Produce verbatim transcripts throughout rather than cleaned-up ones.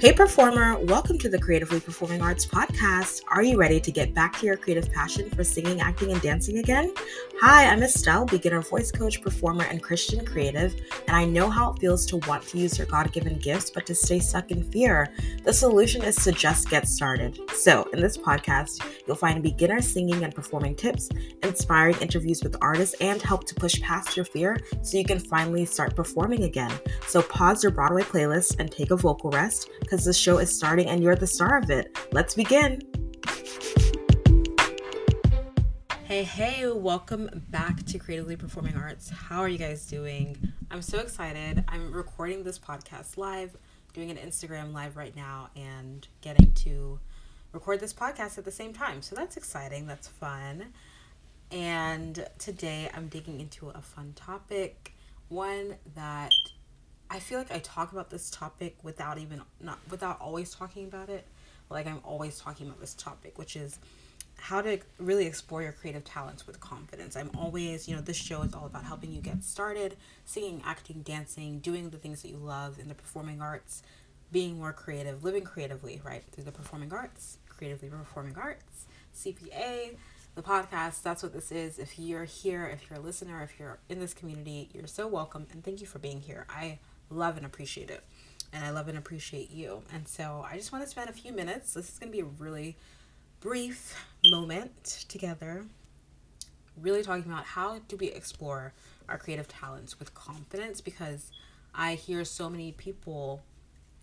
Hey performer, welcome to the Creatively Performing Arts Podcast. Are you ready to get back to your creative passion for singing, acting, and dancing again? Hi, I'm Estelle, beginner voice coach, performer, and Christian creative, and I know how it feels to want to use your God-given gifts, but to stay stuck in fear. The solution is to just get started. So in this podcast, you'll find beginner singing and performing tips, inspiring interviews with artists, and help to push past your fear so you can finally start performing again. So pause your Broadway playlist and take a vocal rest, because the show is starting and you're the star of it. Let's begin. Hey, hey, welcome back to Creatively Performing Arts. How are you guys doing? I'm so excited. I'm recording this podcast live, doing an Instagram live right now, and getting to record this podcast at the same time. So that's exciting. That's fun. And today I'm digging into a fun topic, one that I feel like I talk about this topic without even not without always talking about it. Like I'm always talking about this topic, which is how to really explore your creative talents with confidence. I'm always, you know, this show is all about helping you get started, singing, acting, dancing, doing the things that you love in the performing arts, being more creative, living creatively, right? Through the performing arts, Creatively Performing Arts, C P A, the podcast. That's what this is. If you're here, if you're a listener, if you're in this community, you're so welcome. And thank you for being here. I love and appreciate it, and I love and appreciate you. And so I just want to spend a few minutes. This is going to be a really brief moment together, really talking about how do we explore our creative talents with confidence, because I hear so many people,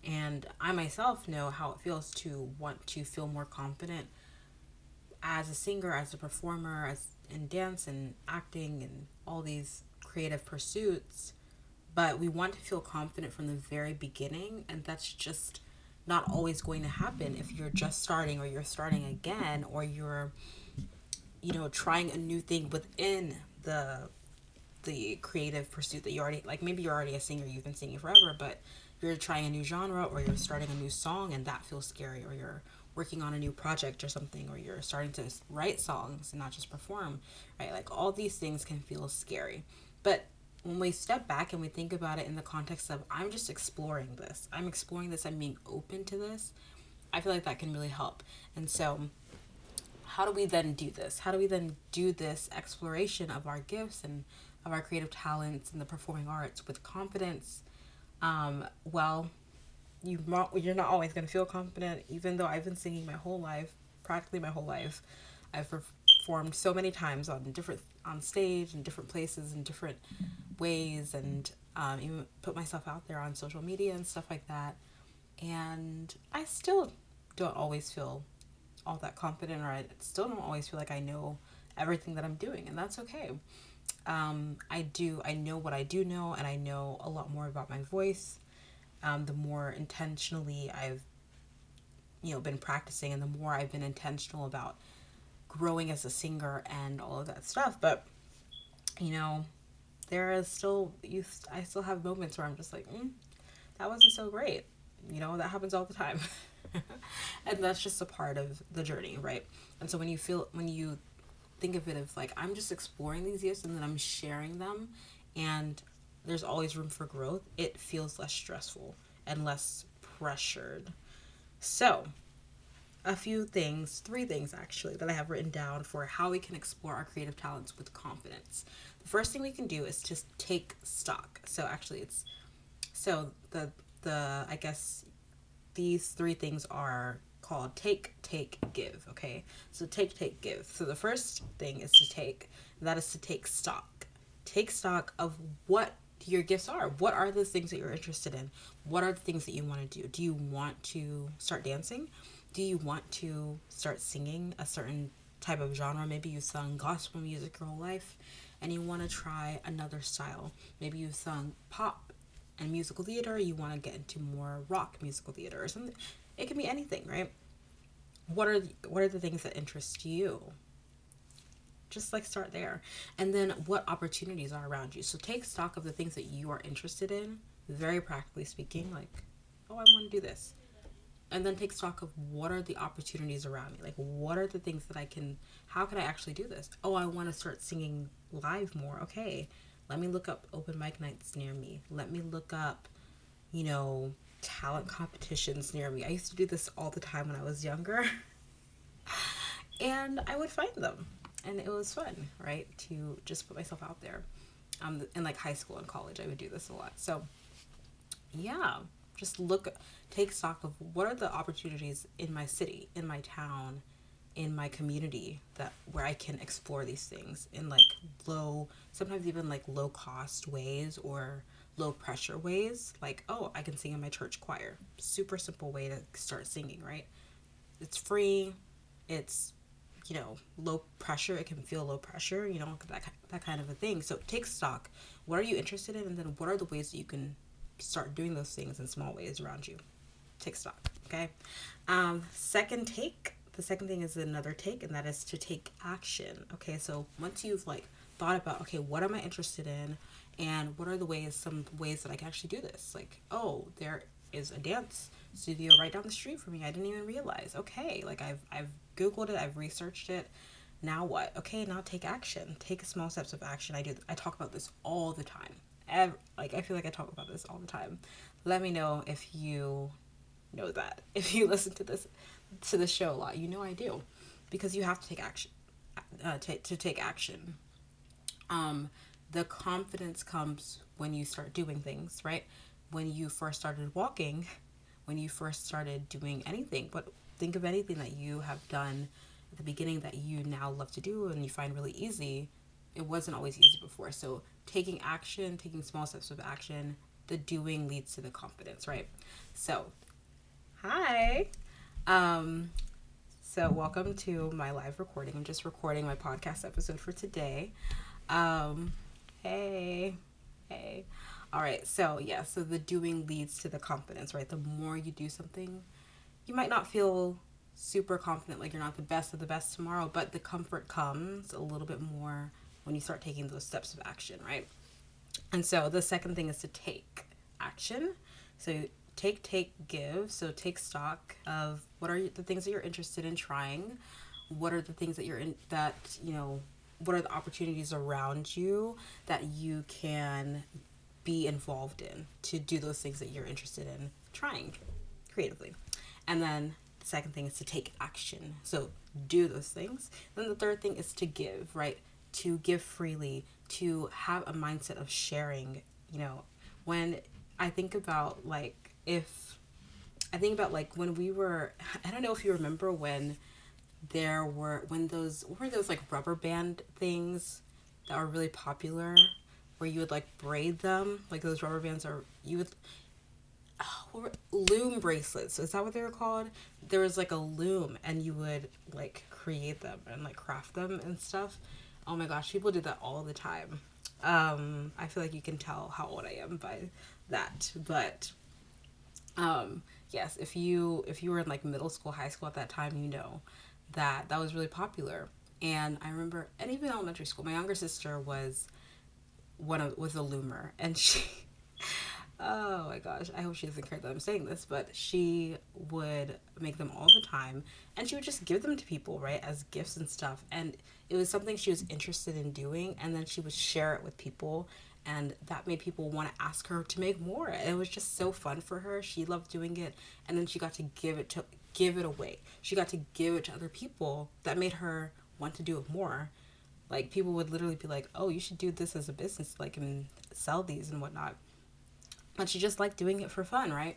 and I myself know how it feels to want to feel more confident as a singer, as a performer, as in dance and acting and all these creative pursuits. But we want to feel confident from the very beginning, and that's just not always going to happen if you're just starting, or you're starting again, or you're, you know, trying a new thing within the the creative pursuit that you already, like maybe you're already a singer, you've been singing forever, but you're trying a new genre, or you're starting a new song and that feels scary, or you're working on a new project or something, or you're starting to write songs and not just perform, right? Like all these things can feel scary. But when we step back and we think about it in the context of, I'm just exploring this, I'm exploring this, I'm being open to this, I feel like that can really help. And so how do we then do this? How do we then do this exploration of our gifts and of our creative talents and the performing arts with confidence? Um, well, you, you're not always going to feel confident, even though I've been singing my whole life, practically my whole life. I've performed so many times on different on stage and different places and different ways, and um, even put myself out there on social media and stuff like that, and I still don't always feel all that confident, or I still don't always feel like I know everything that I'm doing, and that's okay. um, I do I know what I do know, and I know a lot more about my voice, um, the more intentionally I've you know been practicing, and the more I've been intentional about growing as a singer and all of that stuff. But you know there is still, you, I still have moments where I'm just like, mm, that wasn't so great. You know, that happens all the time. And that's just a part of the journey, right? And so when you feel, when you think of it as like, I'm just exploring these gifts and then I'm sharing them, and there's always room for growth, it feels less stressful and less pressured. So a few things, three things actually, that I have written down for how we can explore our creative talents with confidence. The first thing we can do is just take stock. So actually it's, so the, the, I guess these three things are called take, take, give. Okay. So take, take, give. So the first thing is to take, and that is to take stock, take stock of what your gifts are. What are the things that you're interested in? What are the things that you want to do? Do you want to start dancing? Do you want to start singing a certain type of genre? Maybe you've sung gospel music your whole life and you want to try another style. Maybe you've sung pop and musical theater. You want to get into more rock musical theater or something. It can be anything, right? What are the, what are the things that interest you? Just like start there. And then what opportunities are around you? So take stock of the things that you are interested in, very practically speaking, like, oh, I want to do this. And then take stock of what are the opportunities around me? Like, what are the things that I can, how can I actually do this? Oh, I want to start singing live more. Okay, let me look up open mic nights near me. Let me look up, you know, talent competitions near me. I used to do this all the time when I was younger. And I would find them. And it was fun, right, to just put myself out there. Um, in like high school and college, I would do this a lot. So yeah, just look, take stock of what are the opportunities in my city, in my town, in my community that where I can explore these things in like low, sometimes even like low cost ways or low pressure ways. Like, oh, I can sing in my church choir. Super simple way to start singing, right? It's free. It's, you know, low pressure. It can feel low pressure, you know, that, that kind of a thing. So take stock. What are you interested in? And then what are the ways that you can start doing those things in small ways around you? Take stock. Okay. Um, second take. The second thing is another take, and that is to take action. Okay. So once you've like thought about, okay, what am I interested in? And what are the ways, some ways that I can actually do this? Like, oh, there is a dance studio right down the street from me. I didn't even realize. Okay. Like I've, I've, Googled it, I've researched it. Now what? Okay, now take action. Take small steps of action. I do. I talk about this all the time. Every, like I feel like I talk about this all the time. Let me know if you know that. If you listen to this to the show a lot, you know I do, because you have to take action. Uh, to to take action. Um, the confidence comes when you start doing things, right? When you first started walking, when you first started doing anything, but. Think of anything that you have done at the beginning that you now love to do and you find really easy. It wasn't always easy before. So taking action, taking small steps of action, the doing leads to the confidence, right? So, hi. Um, so welcome to my live recording. I'm just recording my podcast episode for today. Um, hey, hey. All right. So yeah, so the doing leads to the confidence, right? The more you do something, you might not feel super confident, like you're not the best of the best tomorrow, but the comfort comes a little bit more when you start taking those steps of action, right? And so the second thing is to take action. So take, take, give. So take stock of what are the things that you're interested in trying? What are the things that you're in that, you know, what are the opportunities around you that you can be involved in to do those things that you're interested in trying creatively? And then the second thing is to take action. So do those things. Then the third thing is to give, right? To give freely, to have a mindset of sharing. You know, when I think about like, if I think about like when we were, I don't know if you remember when there were, when those, what were those like rubber band things that were really popular where you would like braid them? Like those rubber bands are, you would, Oh, loom bracelets, is that what they were called? There was like a loom and you would like create them and like craft them and stuff. Oh my gosh, people do that all the time. um I feel like you can tell how old I am by that, but um yes, if you if you were in like middle school, high school at that time, you know that that was really popular. And I remember, and even elementary school, my younger sister was one of was a loomer, and she oh my gosh, I hope she doesn't care that I'm saying this, but she would make them all the time and she would just give them to people, right, as gifts and stuff. And it was something she was interested in doing, and then she would share it with people, and that made people want to ask her to make more. It was just so fun for her. She loved doing it, and then she got to give it to give it away. She got to give it to other people. That made her want to do it more. Like people would literally be like, oh, you should do this as a business, like, and sell these and whatnot. But she just liked doing it for fun, right?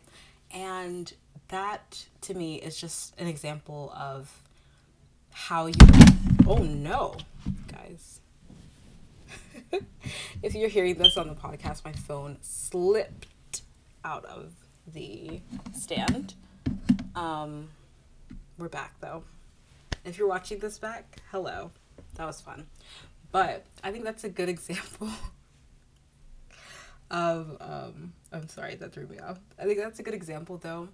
And that, to me, is just an example of how you... Oh, no, guys. If you're hearing this on the podcast, my phone slipped out of the stand. Um, we're back, though. If you're watching this back, hello. That was fun. But I think that's a good example of... um. I'm sorry, that threw me off. I think that's a good example, though,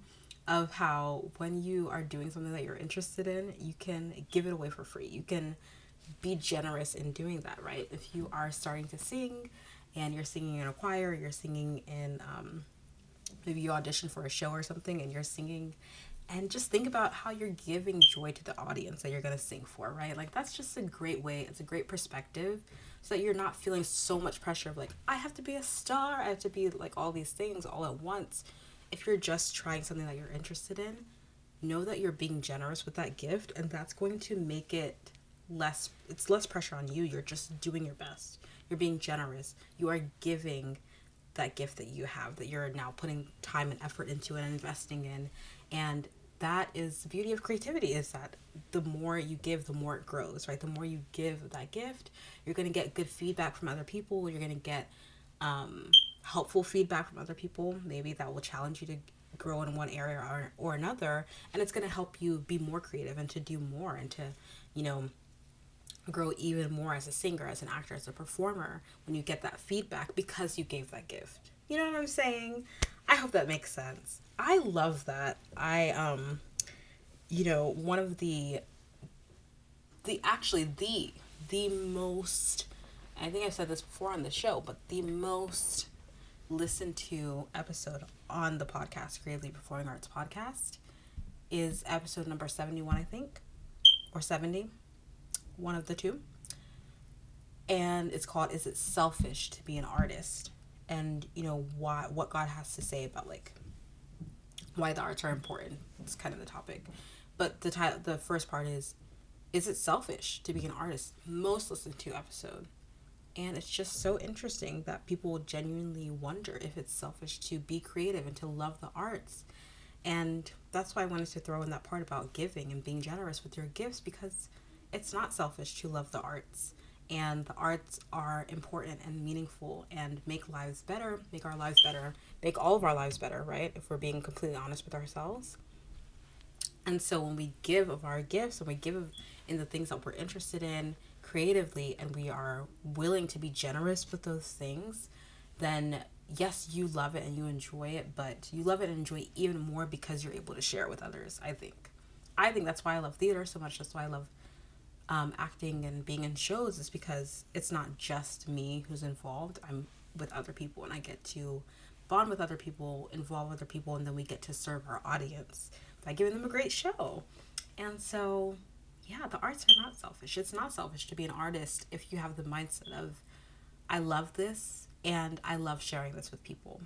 of how when you are doing something that you're interested in, you can give it away for free. You can be generous in doing that, right? If you are starting to sing and you're singing in a choir, you're singing in, um, maybe you audition for a show or something and you're singing, and just think about how you're giving joy to the audience that you're going to sing for, right? Like, that's just a great way. It's a great perspective so that you're not feeling so much pressure of like, I have to be a star. I have to be like all these things all at once. if you're just trying something that you're interested in, know that you're being generous with that gift, and that's going to make it less, it's less pressure on you. You're just doing your best. You're being generous. You are giving that gift that you have, that you're now putting time and effort into and investing in. And that is the beauty of creativity, is that the more you give, the more it grows, right? The more you give that gift, you're going to get good feedback from other people. You're going to get um, helpful feedback from other people. Maybe that will challenge you to grow in one area or, or another, and it's going to help you be more creative and to do more and to, you know, grow even more as a singer, as an actor, as a performer, when you get that feedback because you gave that gift. You know what I'm saying? I hope that makes sense. I love that. I, um, you know, one of the, the, actually the, the most, I think I've said this before on the show, but the most listened to episode on the podcast, Creatively Performing Arts Podcast, is episode number seventy-one, I think, or seventy, one of the two. And it's called, Is It Selfish to Be an Artist? And, you know, why, what God has to say about, like, why the arts are important. It's kind of the topic. But the title, the first part is, Is It Selfish to Be an Artist? Most listened to episode. And it's just so interesting that people genuinely wonder if it's selfish to be creative and to love the arts. And that's why I wanted to throw in that part about giving and being generous with your gifts, because it's not selfish to love the arts. And the arts are important and meaningful and make lives better, make our lives better, make all of our lives better, right? If we're being completely honest with ourselves. And so when we give of our gifts and we give in the things that we're interested in creatively, and we are willing to be generous with those things, then yes, you love it and you enjoy it, but you love it and enjoy it even more because you're able to share it with others, I think. I think that's why I love theater so much. That's why I love Um, acting and being in shows, is because it's not just me who's involved. I'm with other people, and I get to bond with other people, involve other people, and then we get to serve our audience by giving them a great show. And so, yeah, the arts are not selfish. It's not selfish to be an artist if you have the mindset of, I love this, and I love sharing this with people,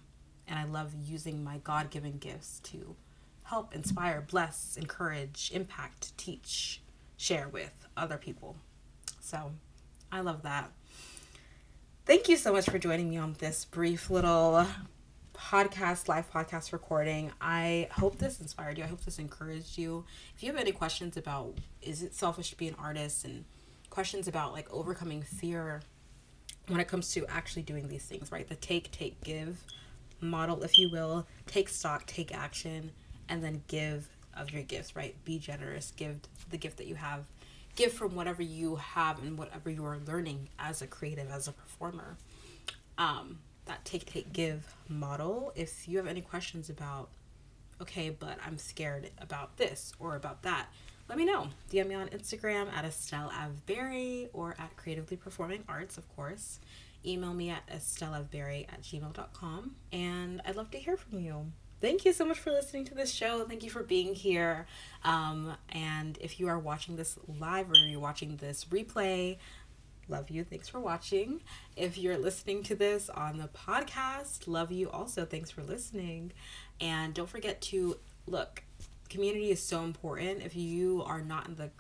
and I love using my God-given gifts to help, inspire, bless, encourage, impact, teach, share with other people. So I love that. Thank you so much for joining me on this brief little podcast, live podcast recording. I hope this inspired you. I hope this encouraged you. If you have any questions about, is it selfish to be an artist, and questions about, like, overcoming fear when it comes to actually doing these things, right? The take, take, give model, if you will. Take stock, take action, and then give of your gifts, right? Be generous. Give the gift that you have. Give from whatever you have and whatever you are learning as a creative, as a performer. Um, that take, take, give model. If you have any questions about, okay, but I'm scared about this or about that, let me know. D M me on Instagram at Estelle Avberry or at Creatively Performing Arts, of course. Email me at estelle avberry at gmail dot com, and I'd love to hear from you. Thank you so much for listening to this show. Thank you for being here. Um, and if you are watching this live or you're watching this replay, love you. Thanks for watching. If you're listening to this on the podcast, love you also. Thanks for listening. And don't forget to, look, community is so important. If you are not in the,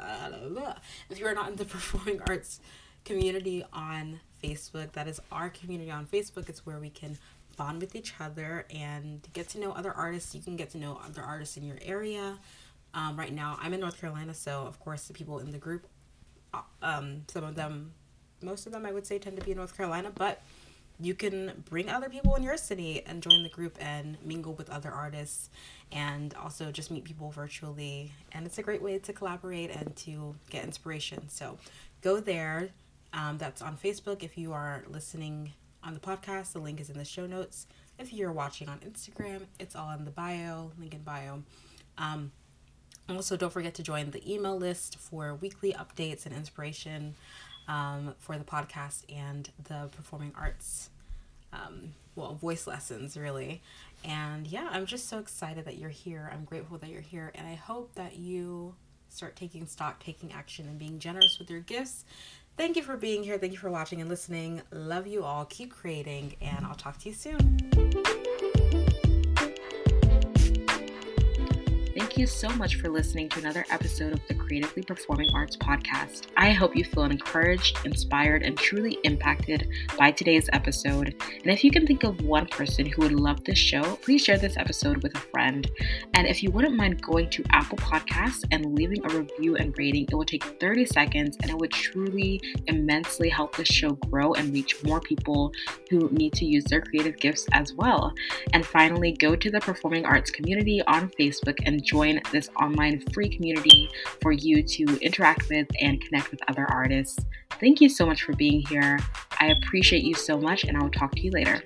uh, if you are not in the performing arts community on Facebook, that is our community on Facebook. It's where we can bond with each other and get to know other artists. You can get to know other artists in your area. Um, right now, I'm in North Carolina, so of course the people in the group, um, some of them, most of them I would say, tend to be in North Carolina, but you can bring other people in your city and join the group and mingle with other artists and also just meet people virtually. And it's a great way to collaborate and to get inspiration. So go there. Um, that's on Facebook. If you are listening on the podcast, the link is in the show notes. If you're watching on Instagram, it's all in the bio, link in bio. Um, also, don't forget to join the email list for weekly updates and inspiration um, for the podcast and the performing arts, um, well, voice lessons, really. And yeah, I'm just so excited that you're here. I'm grateful that you're here. And I hope that you start taking stock, taking action, and being generous with your gifts. Thank you for being here. Thank you for watching and listening. Love you all. Keep creating, and I'll talk to you soon. Thank you so much for listening to another episode of the Creatively Performing Arts Podcast. I hope you feel encouraged, inspired, and truly impacted by today's episode. And if you can think of one person who would love this show, please share this episode with a friend. And if you wouldn't mind going to Apple Podcasts and leaving a review and rating, it will take thirty seconds and it would truly immensely help this show grow and reach more people who need to use their creative gifts as well. And finally, go to the Performing Arts community on Facebook and join this online free community for you to interact with and connect with other artists. Thank you so much for being here. I appreciate you so much, and I will talk to you later.